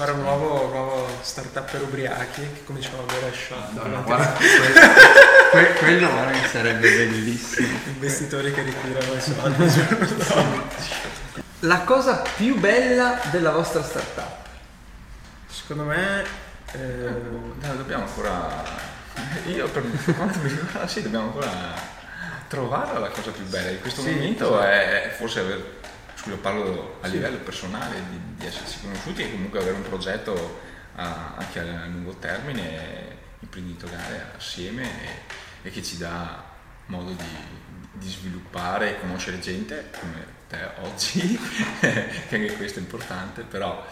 fare un nuovo startupper ubriachi che cominciamo a bere a shot. No, guarda, quello sarebbe bellissimo. Investitori che ritirano i soldi. La cosa più bella della vostra startup? Secondo me dobbiamo ancora... Io per quanto mi riguarda sì, dobbiamo ancora trovarla la cosa più bella di questo momento. Sì. È forse aver, scusa, parlo a livello personale, di essersi conosciuti e comunque avere un progetto anche a lungo termine imprenditoriale assieme e che ci dà modo di sviluppare e conoscere gente come te oggi che anche questo è importante, però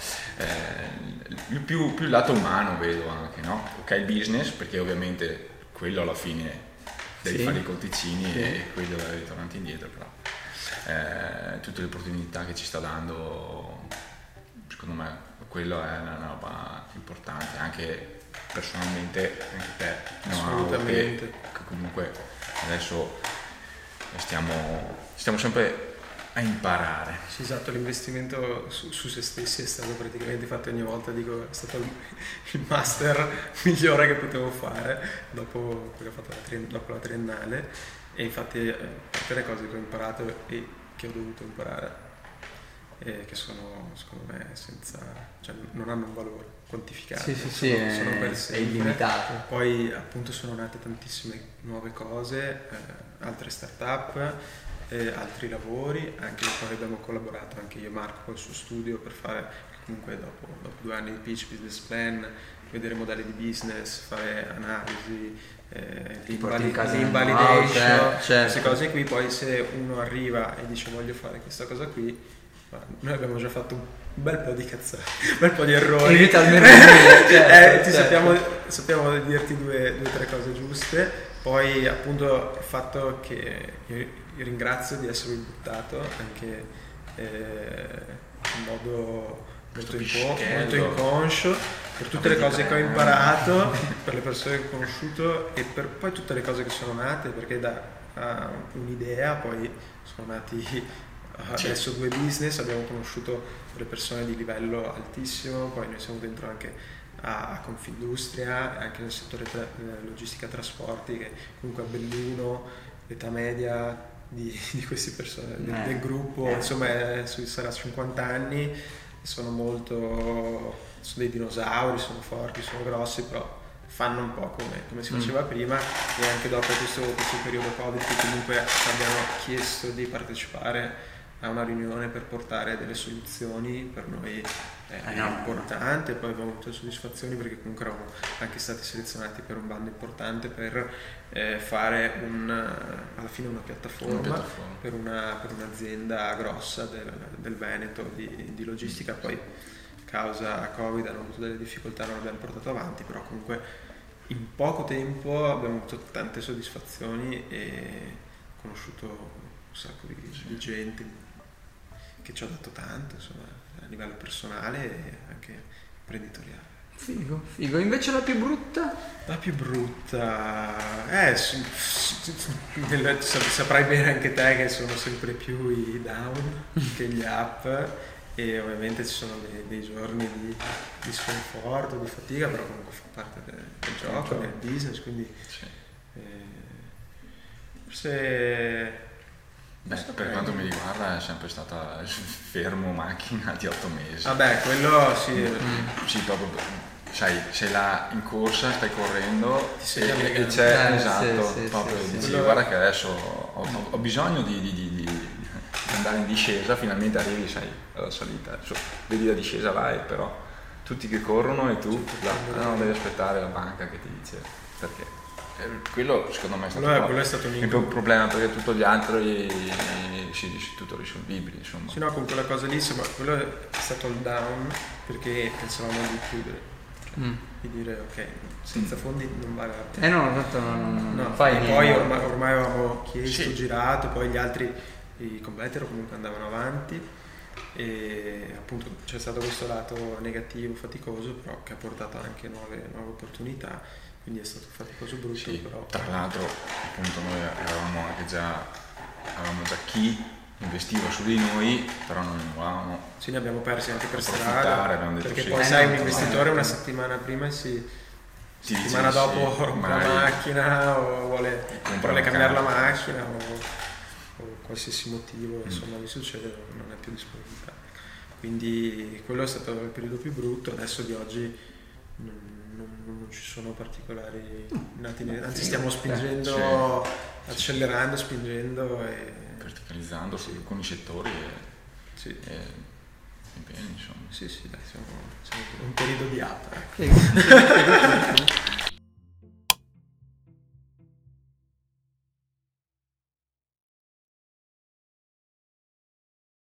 più il lato umano vedo anche, no? Ok, il business, perché ovviamente quello alla fine devi fare i conticini e quello è ritornati indietro, però tutte le opportunità che ci sta dando, secondo me quello è una roba importante, anche personalmente, anche te, assolutamente, no? Che comunque adesso stiamo sempre a imparare. Sì, esatto, l'investimento su se stessi è stato praticamente fatto ogni volta, dico, è stato il master migliore che potevo fare dopo quello che ho fatto dopo la triennale, e infatti tutte le cose che ho imparato e che ho dovuto imparare e che sono, secondo me, senza, cioè, non hanno un valore quantificato, sono per sempre, è illimitato. Poi appunto sono nate tantissime nuove cose, altre startup, altri lavori, anche poi abbiamo collaborato anche io e Marco col suo studio per fare comunque dopo 2 anni di pitch, business plan, vedere modelli di business, fare analisi, invalidation, queste cose qui. Poi se uno arriva e dice voglio fare questa cosa qui, noi abbiamo già fatto un bel po' di cazzate, un bel po' di errori, sappiamo dirti 2 o 3 cose giuste. Poi appunto il fatto che io ringrazio di essermi buttato anche in modo molto inconscio, per tutte le cose che ho imparato, per le persone che ho conosciuto e per poi tutte le cose che sono nate, perché da un'idea poi sono nati adesso 2 business, abbiamo conosciuto delle persone di livello altissimo, poi noi siamo dentro anche a Confindustria, anche nel settore logistica trasporti, che comunque a Belluno l'età media di queste persone del gruppo insomma sarà 50 anni, sono dei dinosauri, sono forti, sono grossi, però fanno un po' come si faceva prima. E anche dopo questo periodo Covid, che comunque abbiamo chiesto di partecipare a una riunione per portare delle soluzioni, per noi è importante. Poi abbiamo avuto soddisfazioni perché comunque eravamo anche stati selezionati per un bando importante per fare alla fine una piattaforma. Per un'azienda grossa del Veneto di logistica. Poi causa Covid hanno avuto delle difficoltà, non l'abbiamo portato avanti, però comunque in poco tempo abbiamo avuto tante soddisfazioni e conosciuto un sacco di gente che ci ha dato tanto, insomma, a livello personale e anche imprenditoriale. Figo. Invece la più brutta? La più brutta... saprai bene anche te che sono sempre più i down che gli up, e ovviamente ci sono dei giorni di sconforto, di fatica, però comunque fa parte del gioco, del business, quindi... forse... per quanto mi riguarda è sempre stata fermo macchina di 8 mesi. Vabbè, quello sì, proprio, sai, sei là in corsa, stai correndo, e c'è, esatto, proprio dici, guarda che adesso ho bisogno di andare in discesa, finalmente arrivi, sai, alla salita, vedi la discesa, vai, però tutti che corrono e tu devi aspettare la banca che ti dice perché. Quello secondo me è stato un problema, perché tutto gli altri tutto risolvibili, insomma. Sì, no, con quella cosa lì, insomma, quello è stato il down, perché pensavamo di chiudere, di dire ok, senza fondi non vale la pena. Non fai. Poi ormai avevamo chiesto, girato, poi gli altri, i competitor comunque andavano avanti, e appunto c'è stato questo lato negativo, faticoso, però che ha portato anche nuove opportunità. Quindi è stato faticoso, brutto, però... Tra l'altro, appunto, noi avevamo già chi investiva su di noi, però non eravamo Sì, ne abbiamo persi anche per strada, perché poi sai, un investitore una settimana prima settimana dopo rompe la macchina o vuole cambiare la macchina o qualsiasi motivo, insomma mi succede, non è più disponibilità. Quindi quello è stato il periodo più brutto. Adesso di oggi non ci sono particolari nati, anzi stiamo spingendo, accelerando, spingendo e verticalizzando su alcuni settori e bene, insomma. Sì, dai, siamo in un periodo di app.